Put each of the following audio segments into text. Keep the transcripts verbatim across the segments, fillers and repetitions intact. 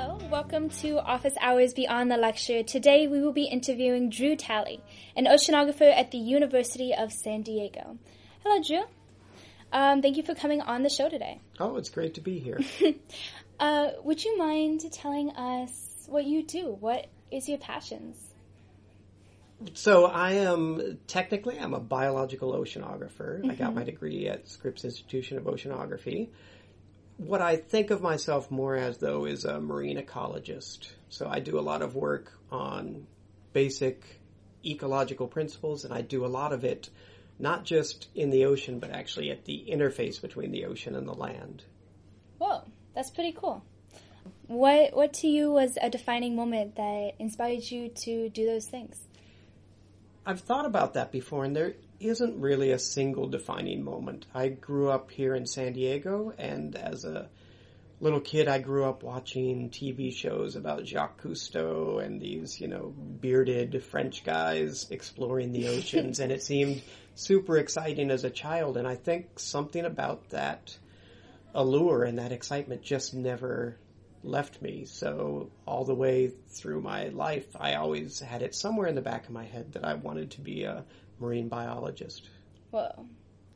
Hello, welcome to Office Hours Beyond the Lecture. Today we will be interviewing Drew Talley, an oceanographer at the University of San Diego. Hello, Drew. Um, thank you for coming on the show today. Oh, it's great to be here. uh, would you mind telling us what you do? What is your passions? So I am, technically, I'm a biological oceanographer. Mm-hmm. I got my degree at Scripps Institution of Oceanography. What I think of myself more as, though, is a marine ecologist. So I do a lot of work on basic ecological principles, and I do a lot of it not just in the ocean, but actually at the interface between the ocean and the land. Whoa, that's pretty cool. What, what to you was a defining moment that inspired you to do those things? I've thought about that before, and there isn't really a single defining moment. I grew up here in San Diego, and as a little kid, I grew up watching T V shows about Jacques Cousteau and these, you know, bearded French guys exploring the oceans, and it seemed super exciting as a child, and I think something about that allure and that excitement just never left me. So all the way through my life, I always had it somewhere in the back of my head that I wanted to be a marine biologist. Whoa.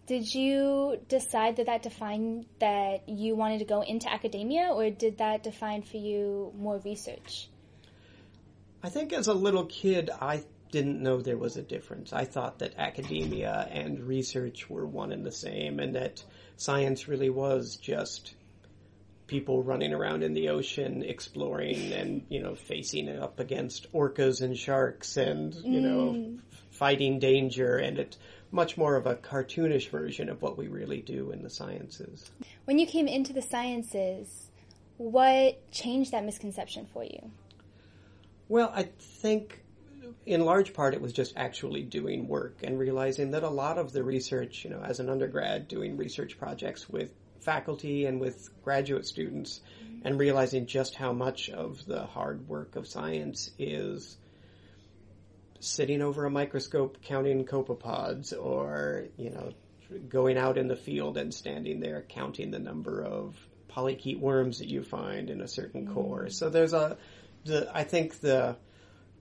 Did you decide that that defined that you wanted to go into academia, or did that define for you more research? I think as a little kid, I didn't know there was a difference. I thought that academia and research were one and the same, and that science really was just people running around in the ocean, exploring and, you know, facing up against orcas and sharks and, you mm. know, fighting danger. And it's much more of a cartoonish version of what we really do in the sciences. When you came into the sciences, what changed that misconception for you? Well, I think in large part it was just actually doing work and realizing that a lot of the research, you know, as an undergrad, doing research projects with faculty and with graduate students, mm-hmm. and realizing just how much of the hard work of science is sitting over a microscope counting copepods, or, you know, going out in the field and standing there counting the number of polychaete worms that you find in a certain mm-hmm. core. So there's a, the, I think the,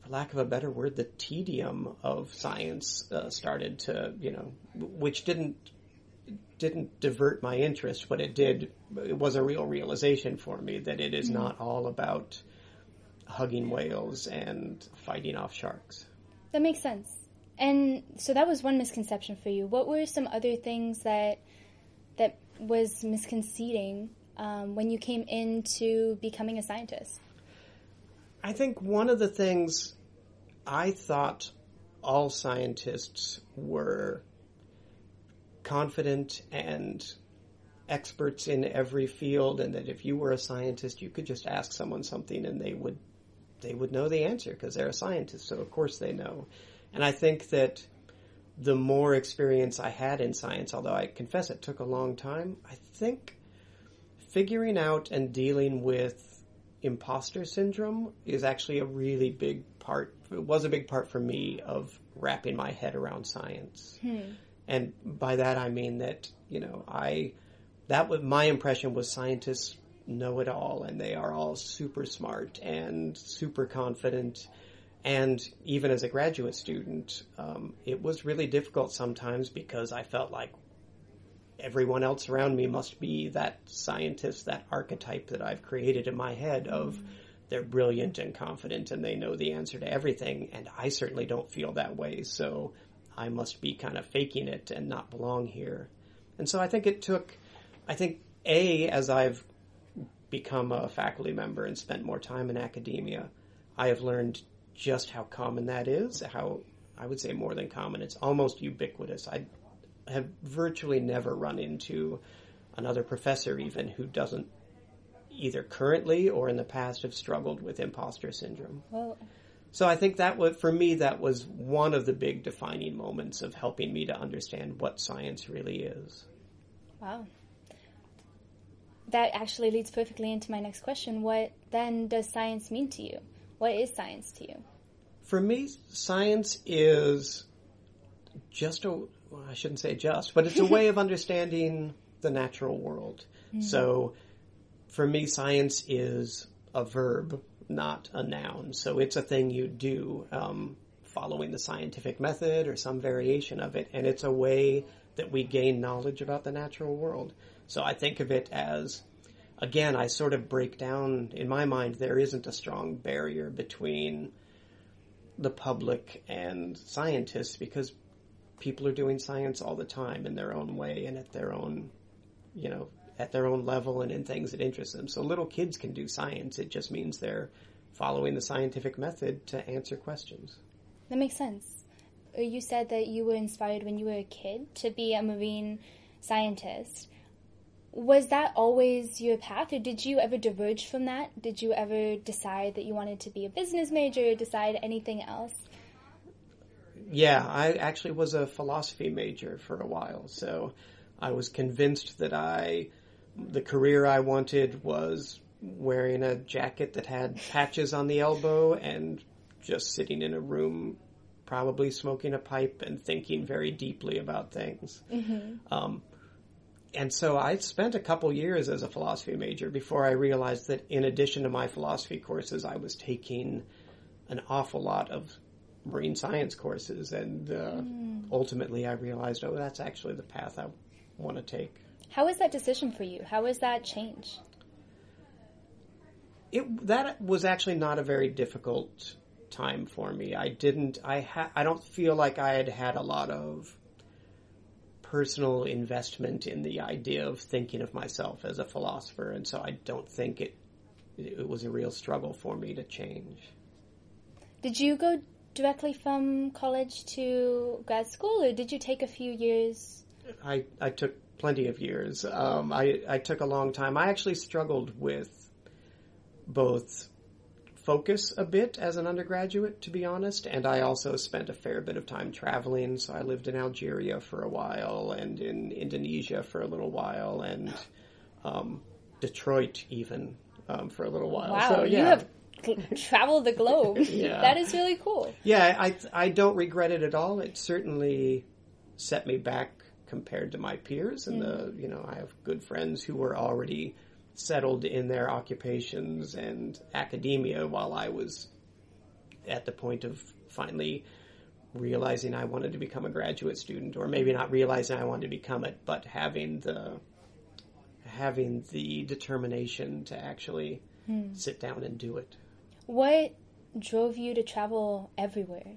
for lack of a better word, the tedium of science uh, started to, you know, which didn't didn't divert my interest, but it did, it was a real realization for me that it is mm-hmm. not all about hugging whales and fighting off sharks. That makes sense. And so that was one misconception for you. What were some other things that that was misconceiving um, when you came into becoming a scientist? I think one of the things I thought all scientists were confident and experts in every field, and that if you were a scientist, you could just ask someone something and they would they would know the answer because they're a scientist, so of course they know. And I think that the more experience I had in science, although I confess it took a long time, I think figuring out and dealing with imposter syndrome is actually a really big part, it was a big part for me of wrapping my head around science. Hmm. And by that I mean that, you know, I, that was, my impression was scientists know it all and they are all super smart and super confident. And even as a graduate student, um, it was really difficult sometimes because I felt like everyone else around me must be that scientist, that archetype that I've created in my head of mm-hmm. they're brilliant and confident and they know the answer to everything. And I certainly don't feel that way. So I must be kind of faking it and not belong here. And so I think it took, I think, A, as I've become a faculty member and spent more time in academia, I have learned just how common that is, how, I would say more than common, it's almost ubiquitous. I have virtually never run into another professor even who doesn't, either currently or in the past, have struggled with imposter syndrome. Well, so I think that was, for me, that was one of the big defining moments of helping me to understand what science really is. Wow. That actually leads perfectly into my next question. What then does science mean to you? What is science to you? For me, science is just a, well, I shouldn't say just, but it's a way of understanding the natural world. Mm-hmm. So for me, science is a verb, not a noun. So it's a thing you do um, following the scientific method or some variation of it, and it's a way that we gain knowledge about the natural world. So I think of it as, again, I sort of break down, in my mind, there isn't a strong barrier between the public and scientists because people are doing science all the time in their own way and at their own, you know, at their own level and in things that interest them. So little kids can do science. It just means they're following the scientific method to answer questions. That makes sense. You said that you were inspired when you were a kid to be a marine scientist. Was that always your path, or did you ever diverge from that? Did you ever decide that you wanted to be a business major or decide anything else? Yeah, I actually was a philosophy major for a while, so I was convinced that I, the career I wanted was wearing a jacket that had patches on the elbow and just sitting in a room probably smoking a pipe and thinking very deeply about things. Mm-hmm. Um, and so I spent a couple years as a philosophy major before I realized that in addition to my philosophy courses, I was taking an awful lot of marine science courses. And uh, mm. ultimately I realized, oh, that's actually the path I want to take. How was that decision for you? How was that change? It, that was actually not a very difficult time for me. I didn't, I ha- I don't feel like I had had a lot of personal investment in the idea of thinking of myself as a philosopher, and so I don't think it it was a real struggle for me to change. Did you go directly from college to grad school, or did you take a few years? I, I took plenty of years. Um, I, I took a long time. I actually struggled with both focus a bit as an undergraduate, to be honest, and I also spent a fair bit of time traveling, so I lived in Algeria for a while, and in Indonesia for a little while, and um, Detroit even um, for a little while. Wow, so, yeah. You have traveled the globe. Yeah. That is really cool. Yeah, I, I don't regret it at all. It certainly set me back compared to my peers, and mm. the you know I have good friends who were already settled in their occupations and academia while I was at the point of finally realizing I wanted to become a graduate student, or maybe not realizing I wanted to become it, but having the having the determination to actually hmm. sit down and do it. What drove you to travel everywhere?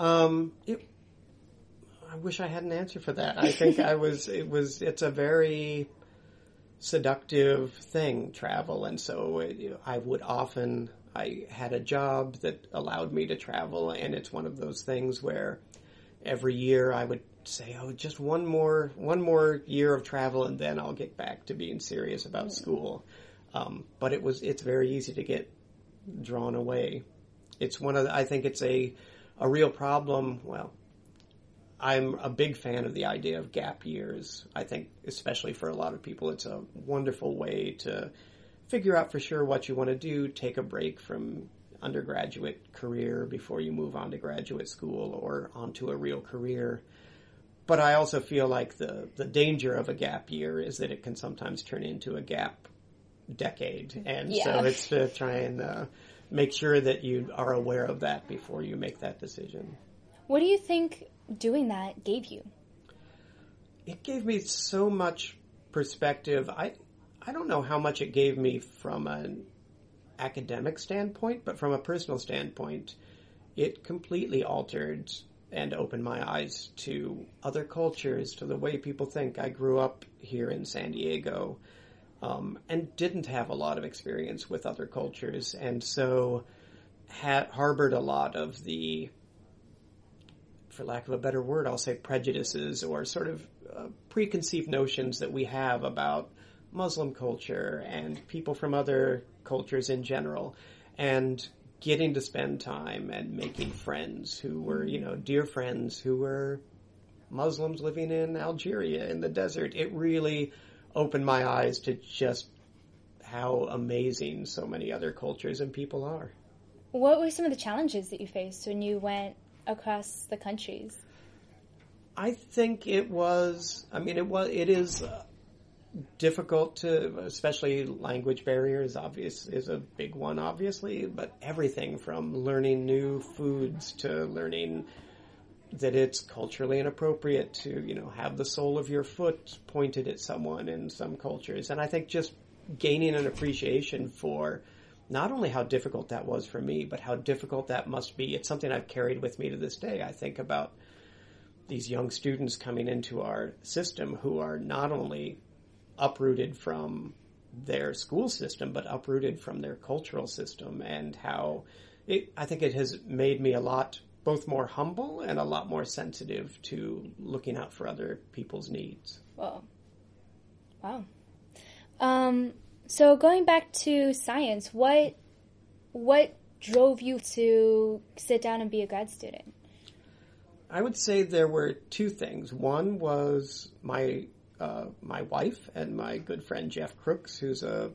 Um, it, I wish I had an answer for that. I think I was, it was, it's a very seductive thing, travel, and so you know, I would often, I had a job that allowed me to travel, and it's one of those things where every year I would say, oh, just one more, one more year of travel, and then I'll get back to being serious about school. Um, but it was, it's very easy to get drawn away. It's one of the, I think it's a, a real problem, well, I'm a big fan of the idea of gap years. I think, especially for a lot of people, it's a wonderful way to figure out for sure what you want to do, take a break from undergraduate career before you move on to graduate school or onto a real career. But I also feel like the, the danger of a gap year is that it can sometimes turn into a gap decade. And yeah. so it's to try and uh, make sure that you are aware of that before you make that decision. What do you think doing that gave you? It gave me so much perspective. I I don't know how much it gave me from an academic standpoint, but from a personal standpoint, it completely altered and opened my eyes to other cultures, to the way people think. I grew up here in San Diego, um, and didn't have a lot of experience with other cultures, and so had harbored a lot of the, for lack of a better word, I'll say prejudices or sort of uh, preconceived notions that we have about Muslim culture and people from other cultures in general. And getting to spend time and making friends who were, you know, dear friends who were Muslims living in Algeria in the desert, it really opened my eyes to just how amazing so many other cultures and people are. What were some of the challenges that you faced when you went across the countries? I think it was, I mean, it was, it is uh, difficult to, especially language barriers, obvious is a big one, obviously, but everything from learning new foods to learning that it's culturally inappropriate to, you know, have the sole of your foot pointed at someone in some cultures. And I think just gaining an appreciation for not only how difficult that was for me, but how difficult that must be. It's something I've carried with me to this day. I think about these young students coming into our system who are not only uprooted from their school system, but uprooted from their cultural system, and how it, I think it has made me a lot both more humble and a lot more sensitive to looking out for other people's needs. Well, wow. Um, so going back to science, what what drove you to sit down and be a grad student? I would say there were two things. One was my uh, my wife and my good friend Jeff Crooks, who's a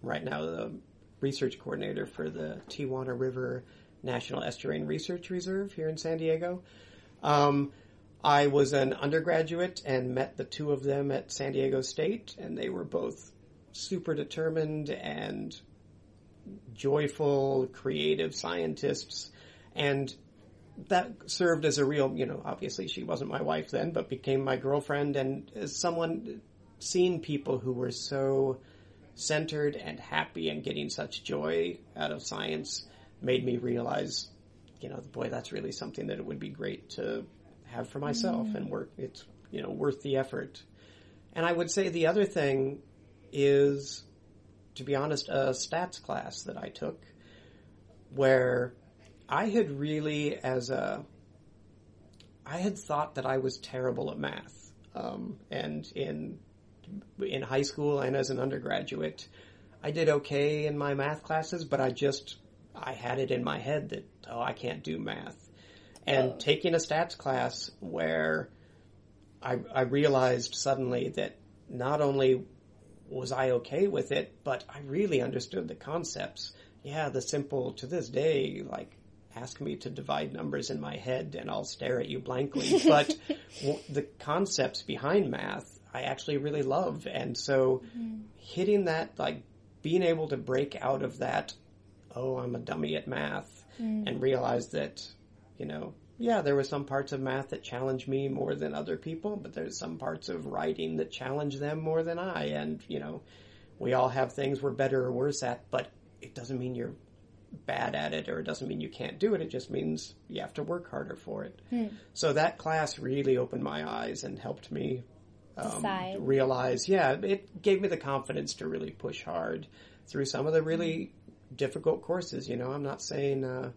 right now the research coordinator for the Tijuana River National Estuarine Research Reserve here in San Diego. Um, I was an undergraduate and met the two of them at San Diego State, and they were both super determined and joyful, creative scientists, and that served as a real, you know, obviously she wasn't my wife then, but became my girlfriend, and as someone, seeing people who were so centered and happy and getting such joy out of science made me realize, you know, boy, that's really something that it would be great to have for myself, mm-hmm. and work, it's, you know, worth the effort. And I would say the other thing is, to be honest, a stats class that I took where I had really, as a, I had thought that I was terrible at math. Um, and in, in high school and as an undergraduate, I did okay in my math classes, but I just, I had it in my head that, oh, I can't do math. And oh. taking a stats class where I, I realized suddenly that not only was I okay with it, but I really understood the concepts. Yeah, the simple, to this day, like, ask me to divide numbers in my head and I'll stare at you blankly. But the concepts behind math, I actually really love. And so mm-hmm. hitting that, like, being able to break out of that, oh, I'm a dummy at math, mm. and realize that, you know, yeah, there were some parts of math that challenged me more than other people, but there's some parts of writing that challenge them more than I. And, you know, we all have things we're better or worse at, but it doesn't mean you're bad at it, or it doesn't mean you can't do it. It just means you have to work harder for it. Mm. So that class really opened my eyes and helped me um, realize, yeah, it gave me the confidence to really push hard through some of the really difficult courses. You know, I'm not saying uh,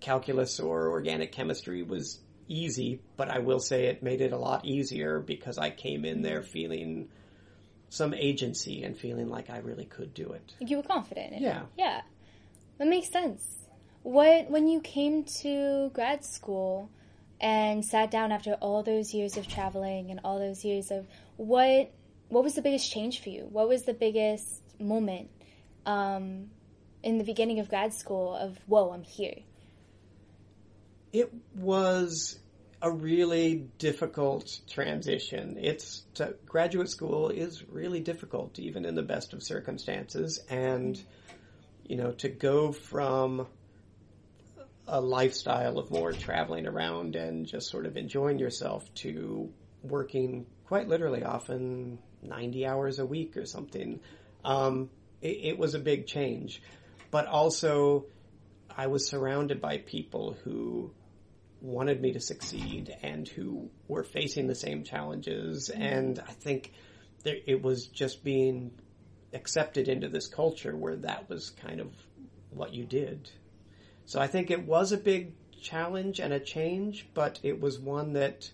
calculus or organic chemistry was easy, but I will say it made it a lot easier because I came in there feeling some agency and feeling like I really could do it. You were confident in yeah. it. Yeah. That makes sense. What, when you came to grad school and sat down after all those years of traveling and all those years of, what what was the biggest change for you? What was the biggest moment um, in the beginning of grad school of, whoa, I'm here? It was a really difficult transition. It's to, graduate school is really difficult, even in the best of circumstances. And, you know, to go from a lifestyle of more traveling around and just sort of enjoying yourself to working quite literally often ninety hours a week or something, um, it, it was a big change. But also, I was surrounded by people who wanted me to succeed and who were facing the same challenges. And I think there, it was just being accepted into this culture where that was kind of what you did. So I think it was a big challenge and a change, but it was one that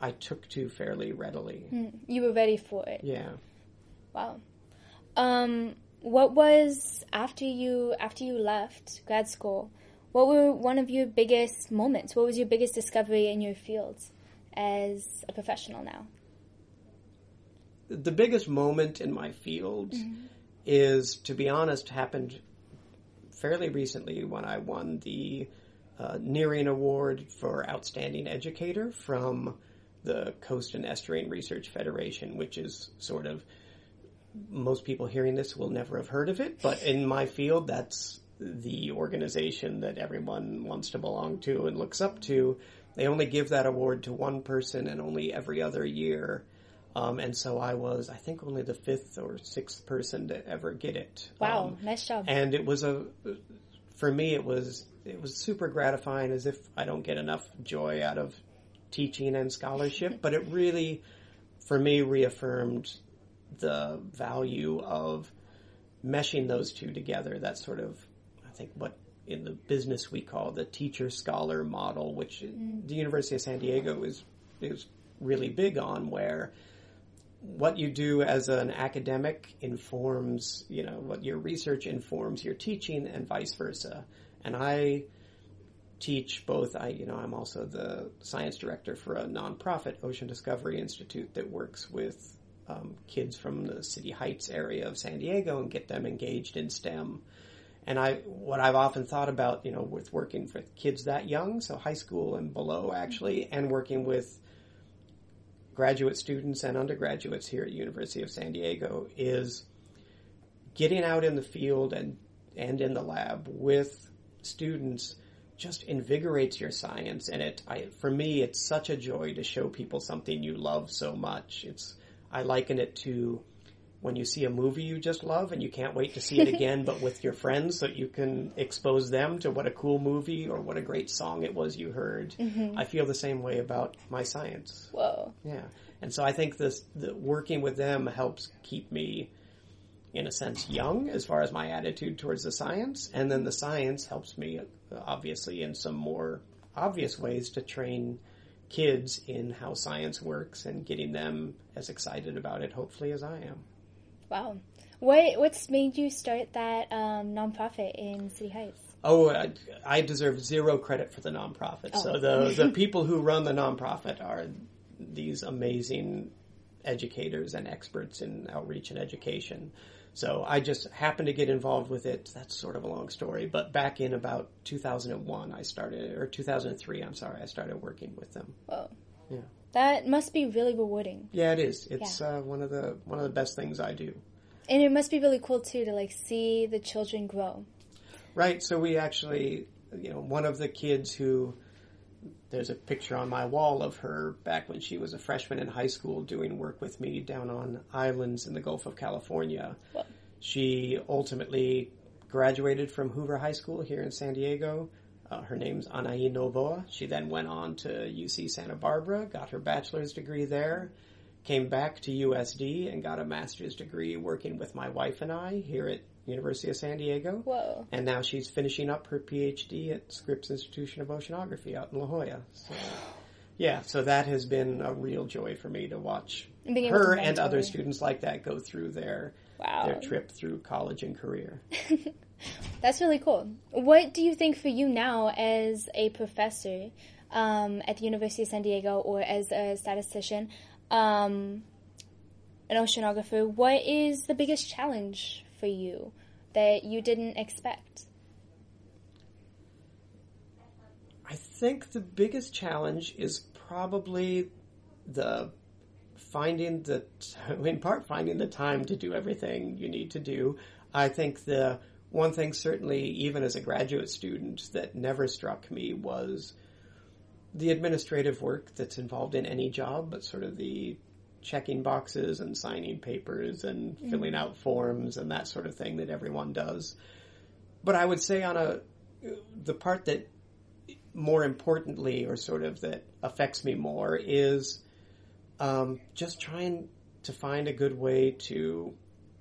I took to fairly readily. Mm, you were ready for it. Yeah. Wow. Um, what was, after you, after you left grad school, what were one of your biggest moments? What was your biggest discovery in your field as a professional now? The biggest moment in my field mm-hmm. is, to be honest, happened fairly recently when I won the uh, Nearing Award for Outstanding Educator from the Coast and Estuarine Research Federation, which is sort of, most people hearing this will never have heard of it, but in my field, that's the organization that everyone wants to belong to and looks up to. They only give that award to one person and only every other year. Um, and so I was, I think, only the fifth or sixth person to ever get it. Wow, um, nice job. And it was a, for me, it was, it was super gratifying, as if I don't get enough joy out of teaching and scholarship, but it really, for me, reaffirmed the value of meshing those two together. That's sort of, I think, what in the business we call the teacher-scholar model, which mm. the University of San Diego is, is really big on, where what you do as an academic informs, you know, what your research informs your teaching and vice versa. And I teach both, I, you know, I'm also the science director for a nonprofit, Ocean Discovery Institute, that works with um, kids from the City Heights area of San Diego and get them engaged in STEM. And I, what I've often thought about, you know, with working with kids that young, so high school and below actually, and working with graduate students and undergraduates here at University of San Diego, is getting out in the field and, and in the lab with students just invigorates your science. And it, I, for me, it's such a joy to show people something you love so much. It's, I liken it to when you see a movie you just love and you can't wait to see it again, but with your friends, so you can expose them to what a cool movie or what a great song it was you heard. Mm-hmm. I feel the same way about my science. Whoa. Yeah. And so I think this, the, working with them helps keep me, in a sense, young as far as my attitude towards the science. And then the science helps me, obviously, in some more obvious ways to train kids in how science works and getting them as excited about it, hopefully, as I am. Wow. What, what's made you start that um, nonprofit in City Heights? Oh, I, I deserve zero credit for the nonprofit. Oh. So the, the people who run the nonprofit are these amazing educators and experts in outreach and education. So I just happened to get involved with it. That's sort of a long story. But back in about two thousand one, I started, or two thousand three, I'm sorry, I started working with them. Whoa. Yeah. That must be really rewarding. Yeah, it is. It's yeah. uh, one of the one of the best things I do. And it must be really cool too to like see the children grow. Right. So we actually, you know, one of the kids who, there's a picture on my wall of her back when she was a freshman in high school doing work with me down on islands in the Gulf of California. Whoa. She ultimately graduated from Hoover High School here in San Diego. Uh, her name's Anai Novoa. She then went on to U C Santa Barbara, got her bachelor's degree there, came back to U S D and got a master's degree working with my wife and I here at University of San Diego. Whoa. And now she's finishing up her P H D at Scripps Institution of Oceanography out in La Jolla. So, yeah, so that has been a real joy for me to watch her and other students like that go through their, wow. their trip through college and career. That's really cool. What do you think for you now as a professor um, at the University of San Diego, or as a statistician, um, an oceanographer, what is the biggest challenge for you that you didn't expect? I think the biggest challenge is probably the finding the, t- in part finding the time to do everything you need to do. I think the one thing certainly, even as a graduate student, that never struck me was the administrative work that's involved in any job, but sort of the checking boxes and signing papers and mm-hmm. filling out forms and that sort of thing that everyone does. But I would say on a, the part that more importantly, or sort of that affects me more, is um, just trying to find a good way to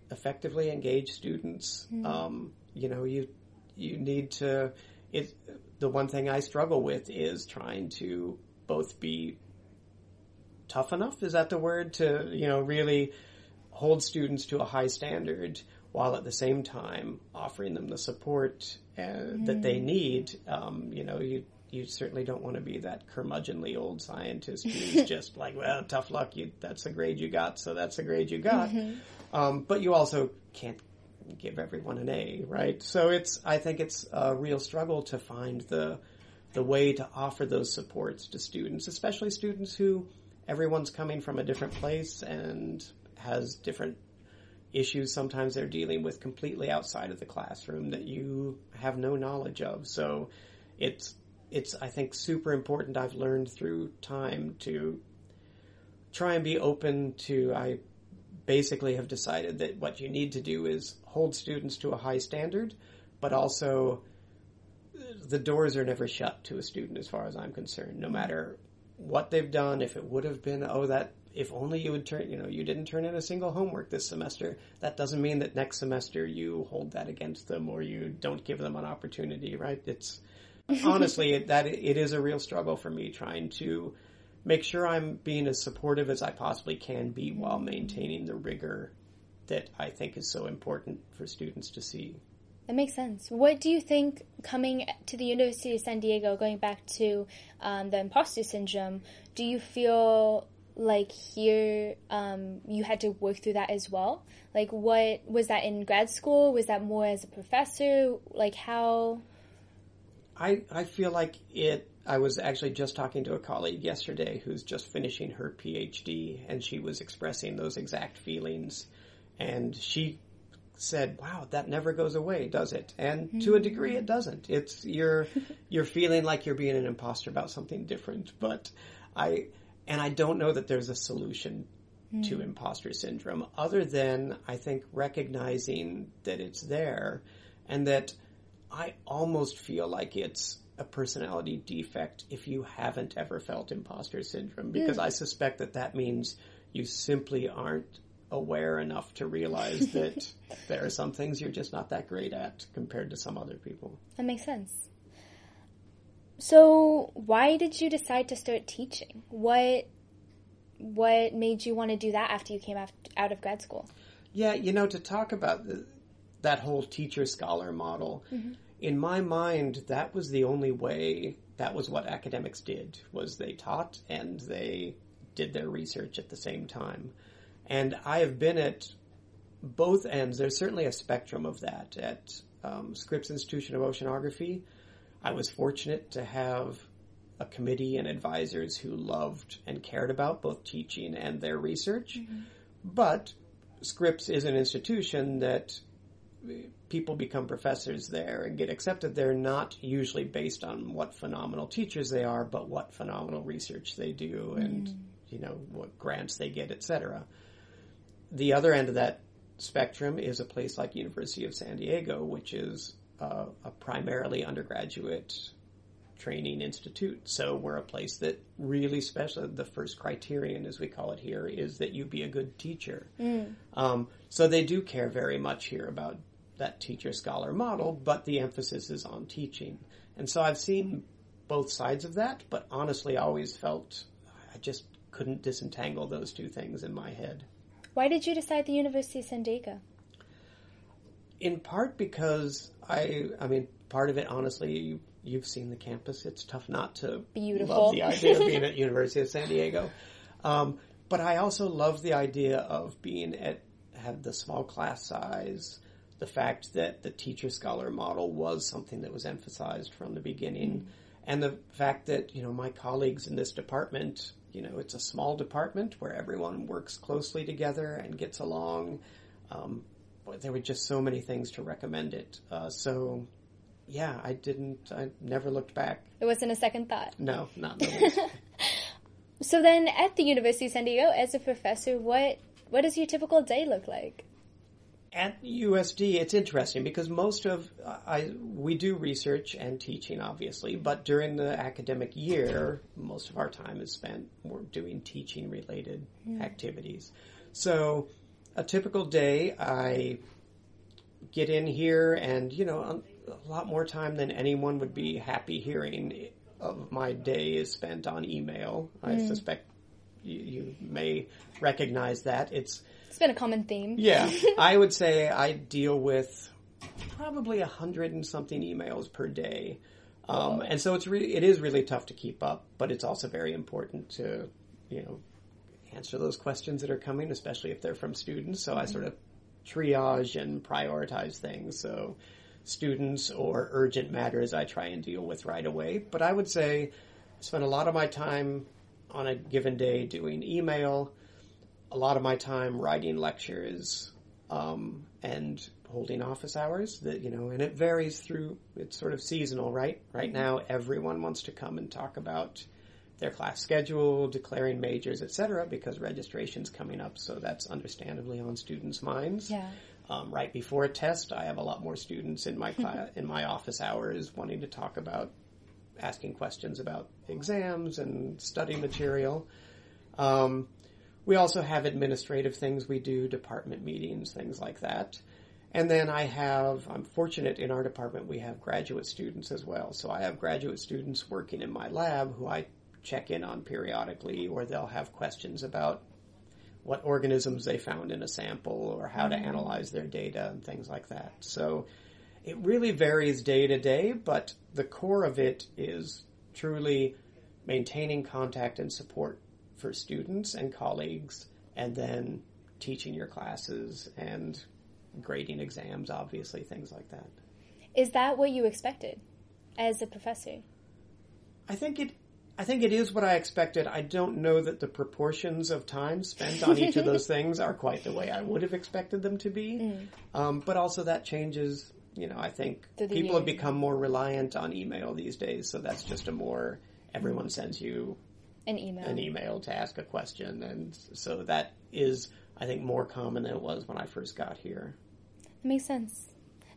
effectively engage students. Mm-hmm. Um, you know, you you need to, it, the one thing I struggle with is trying to both be tough enough, is that the word, to, you know, really hold students to a high standard while at the same time offering them the support uh, mm. that they need. Um, you know, you you certainly don't want to be that curmudgeonly old scientist who's just like, well, tough luck, you, that's the grade you got, so that's the grade you got. Mm-hmm. Um, but you also can't give everyone an A, right? So it's, I think it's a real struggle to find the the way to offer those supports to students, especially students who everyone's coming from a different place and has different issues sometimes they're dealing with completely outside of the classroom that you have no knowledge of. So it's, it's, I think, super important. I've learned through time to try and be open to, I basically have decided that what you need to do is hold students to a high standard, but also the doors are never shut to a student as far as I'm concerned, no matter what they've done. If it would have been, oh, that, if only you would turn, you know, you didn't turn in a single homework this semester, that doesn't mean that next semester you hold that against them or you don't give them an opportunity, right? It's honestly, it, that it is a real struggle for me trying to make sure I'm being as supportive as I possibly can be while maintaining the rigor that I think is so important for students to see. That makes sense. What do you think, coming to the University of San Diego, going back to um, the imposter syndrome, do you feel like here um, you had to work through that as well? Like, what was that in grad school? Was that more as a professor? Like, how? I, I feel like it, I was actually just talking to a colleague yesterday who's just finishing her PhD, and she was expressing those exact feelings. And she said, wow, that never goes away, does it? And mm-hmm. to a degree, it doesn't. It's you're, you're feeling like you're being an imposter about something different. But I, and I don't know that there's a solution mm-hmm. to imposter syndrome other than, I think, recognizing that it's there, and that I almost feel like it's a personality defect if you haven't ever felt imposter syndrome, because mm. I suspect that that means you simply aren't aware enough to realize that there are some things you're just not that great at compared to some other people. That makes sense. So why did you decide to start teaching? What what made you want to do that after you came out of grad school? Yeah, you know, to talk about the, that whole teacher-scholar model, mm-hmm. in my mind, that was the only way, that was what academics did, was they taught and they did their research at the same time. And I have been at both ends. There's certainly a spectrum of that. At um, Scripps Institution of Oceanography, I was fortunate to have a committee and advisors who loved and cared about both teaching and their research. Mm-hmm. But Scripps is an institution that people become professors there and get accepted. They're not usually based on what phenomenal teachers they are, but what phenomenal research they do and, mm. you know, what grants they get, et cetera. The other end of that spectrum is a place like University of San Diego, which is uh, a primarily undergraduate training institute. So we're a place that really special, the first criterion, as we call it here, is that you be a good teacher. Mm. Um, so they do care very much here about that teacher-scholar model, but the emphasis is on teaching. And so I've seen both sides of that, but honestly I always felt I just couldn't disentangle those two things in my head. Why did you decide the University of San Diego? In part because, I I mean, part of it, honestly, you, you've seen the campus. It's tough not to Beautiful. love the idea of being at University of San Diego. Um, but I also love the idea of being at, had the small class size, the fact that the teacher-scholar model was something that was emphasized from the beginning, mm-hmm. and the fact that, you know, my colleagues in this department, you know, it's a small department where everyone works closely together and gets along. Um, but there were just so many things to recommend it. Uh, so, yeah, I didn't, I never looked back. It wasn't a second thought. No, not the least. So then at the University of San Diego, as a professor, what what does your typical day look like? At U S D, it's interesting because most of, I we do research and teaching, obviously, but during the academic year, most of our time is spent we're doing teaching-related yeah. activities. So a typical day, I get in here and, you know, a lot more time than anyone would be happy hearing of my day is spent on email. Mm. I suspect you, you may recognize that. It's... It's been a common theme. Yeah. I would say I deal with probably a hundred and something emails per day. Um, and so it's re- it is really tough to keep up, but it's also very important to, you know, answer those questions that are coming, especially if they're from students. So mm-hmm. I sort of triage and prioritize things. So students or urgent matters I try and deal with right away. But I would say I spend a lot of my time on a given day doing email, a lot of my time writing lectures, um, and holding office hours that, you know, and it varies through, it's sort of seasonal, right? Right now, everyone wants to come and talk about their class schedule, declaring majors, et cetera, because registration's coming up. So that's understandably on students' minds. Yeah. Um, right before a test, I have a lot more students in my class, in my office hours wanting to talk about asking questions about exams and study material. Um, we also have administrative things we do, department meetings, things like that. And then I have, I'm fortunate in our department, we have graduate students as well. So I have graduate students working in my lab who I check in on periodically, or they'll have questions about what organisms they found in a sample or how to analyze their data and things like that. So it really varies day to day, but the core of it is truly maintaining contact and support for students and colleagues, and then teaching your classes and grading exams, obviously, things like that. Is that what you expected as a professor? I think it I think it is what I expected. I don't know that the proportions of time spent on each of those things are quite the way I would have expected them to be. Mm. Um, but also that changes, you know, I think people year. have become more reliant on email these days. So that's just a more, everyone sends you an email, an email to ask a question. And so that is, I think, more common than it was when I first got here. That makes sense.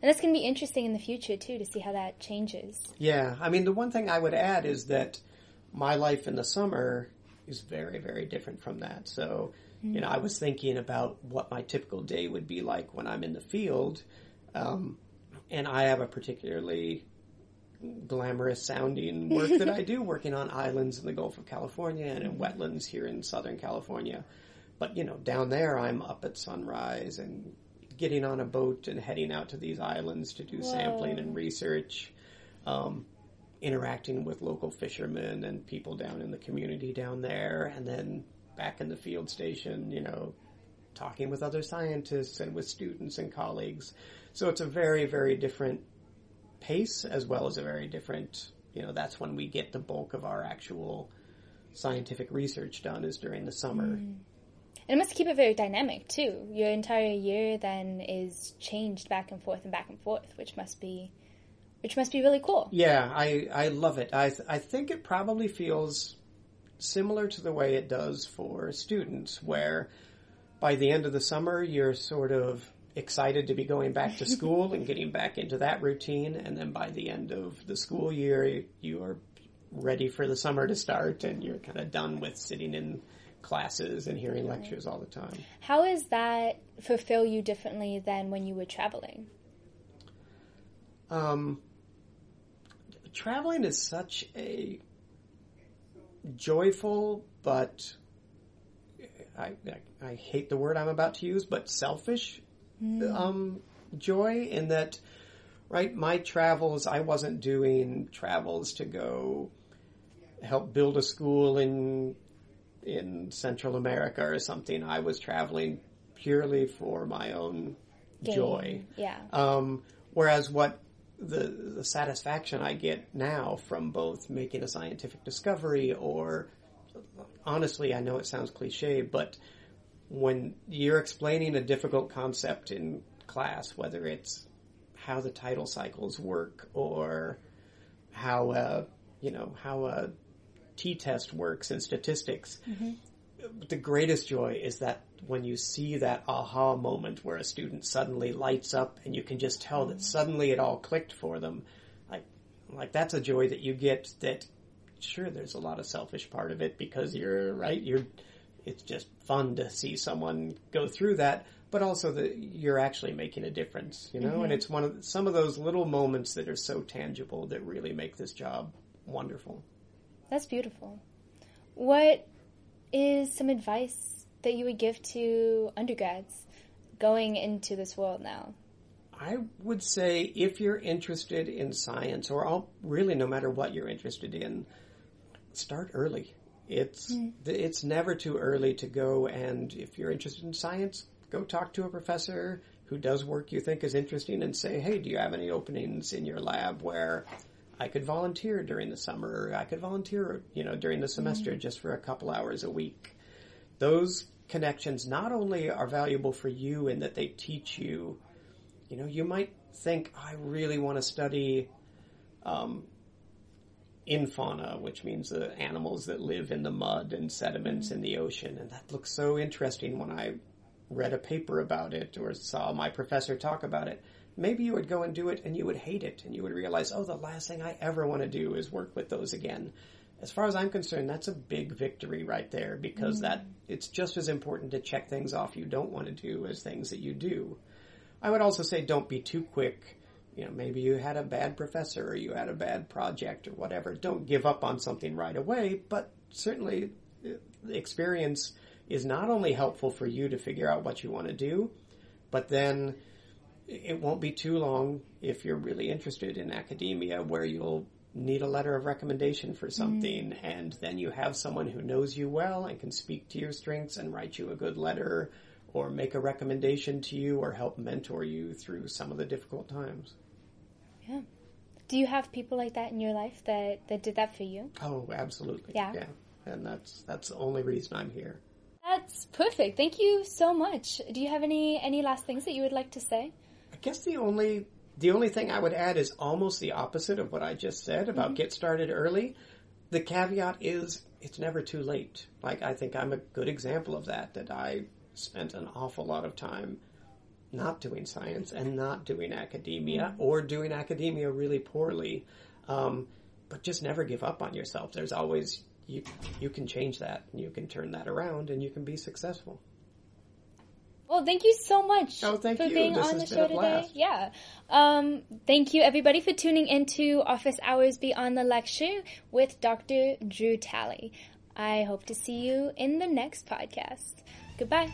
And that's going to be interesting in the future, too, to see how that changes. Yeah. I mean, the one thing I would add is that my life in the summer is very, very different from that. So, mm-hmm. you know, I was thinking about what my typical day would be like when I'm in the field. Um, and I have a particularly glamorous sounding work that I do, working on islands in the Gulf of California and in wetlands here in Southern California. But, you know, down there, I'm up at sunrise and getting on a boat and heading out to these islands to do Whoa. sampling and research. Um, interacting with local fishermen and people down in the community down there, and then back in the field station, you know, talking with other scientists and with students and colleagues. So it's a very, very different pace, as well as a very different, you know, that's when we get the bulk of our actual scientific research done, is during the summer. Mm. And it must keep it very dynamic, too. Your entire year then is changed back and forth and back and forth, which must be Which must be really cool. Yeah, I, I love it. I th- I think it probably feels similar to the way it does for students, where by the end of the summer, you're sort of excited to be going back to school and getting back into that routine. And then by the end of the school year, you are ready for the summer to start, and you're kind of done with sitting in classes and hearing right. lectures all the time. How does that fulfill you differently than when you were traveling? Um... Traveling is such a joyful, but I, I, I hate the word I'm about to use, but selfish mm. um, joy, in that, right, my travels, I wasn't doing travels to go help build a school in, in Central America or something. I was traveling purely for my own Game. joy. Yeah. Um, whereas what The, the satisfaction I get now from both making a scientific discovery, or honestly, I know it sounds cliche, but when you're explaining a difficult concept in class, whether it's how the tidal cycles work, or how a, you know, how a t-test works in statistics, mm-hmm. the greatest joy is that when you see that aha moment where a student suddenly lights up and you can just tell that suddenly it all clicked for them. Like, like that's a joy that you get, that sure, there's a lot of selfish part of it, because you're right. You're, it's just fun to see someone go through that, but also that you're actually making a difference, you know, mm-hmm. and it's one of some of those little moments that are so tangible that really make this job wonderful. That's beautiful. What is some advice that you would give to undergrads going into this world now? I would say, if you're interested in science, or all, really no matter what you're interested in, start early. It's mm. it's never too early to go, and if you're interested in science, go talk to a professor who does work you think is interesting and say, hey, do you have any openings in your lab where I could volunteer during the summer, or I could volunteer, you know, during the semester mm-hmm. just for a couple hours a week. Those connections not only are valuable for you in that they teach you, you know, you might think, I really want to study um, infauna, which means the animals that live in the mud and sediments mm-hmm. in the ocean. And that looks so interesting when I read a paper about it or saw my professor talk about it. Maybe you would go and do it and you would hate it and you would realize, oh, the last thing I ever want to do is work with those again. As far as I'm concerned, that's a big victory right there, because mm-hmm. that it's just as important to check things off you don't want to do as things that you do. I would also say don't be too quick. You know, maybe you had a bad professor or you had a bad project or whatever. Don't give up on something right away, but certainly the experience is not only helpful for you to figure out what you want to do, but then it won't be too long if you're really interested in academia where you'll need a letter of recommendation for something, mm-hmm. and then you have someone who knows you well and can speak to your strengths and write you a good letter or make a recommendation to you or help mentor you through some of the difficult times. Yeah. Do you have people like that in your life that, that did that for you? Oh, absolutely. Yeah. yeah. And that's that's the only reason I'm here. That's perfect. Thank you so much. Do you have any, any last things that you would like to say? I guess the only... The only thing I would add is almost the opposite of what I just said about mm-hmm. get started early. The caveat is it's never too late. Like, I think I'm a good example of that, that I spent an awful lot of time not doing science and not doing academia or doing academia really poorly. Um, but just never give up on yourself. There's always, you, you can change that, and you can turn that around, and you can be successful. Well, thank you so much oh, thank for you. being this on the show today. Yeah. Um, thank you, everybody, for tuning into Office Hours Beyond the Lecture with Doctor Drew Talley. I hope to see you in the next podcast. Goodbye.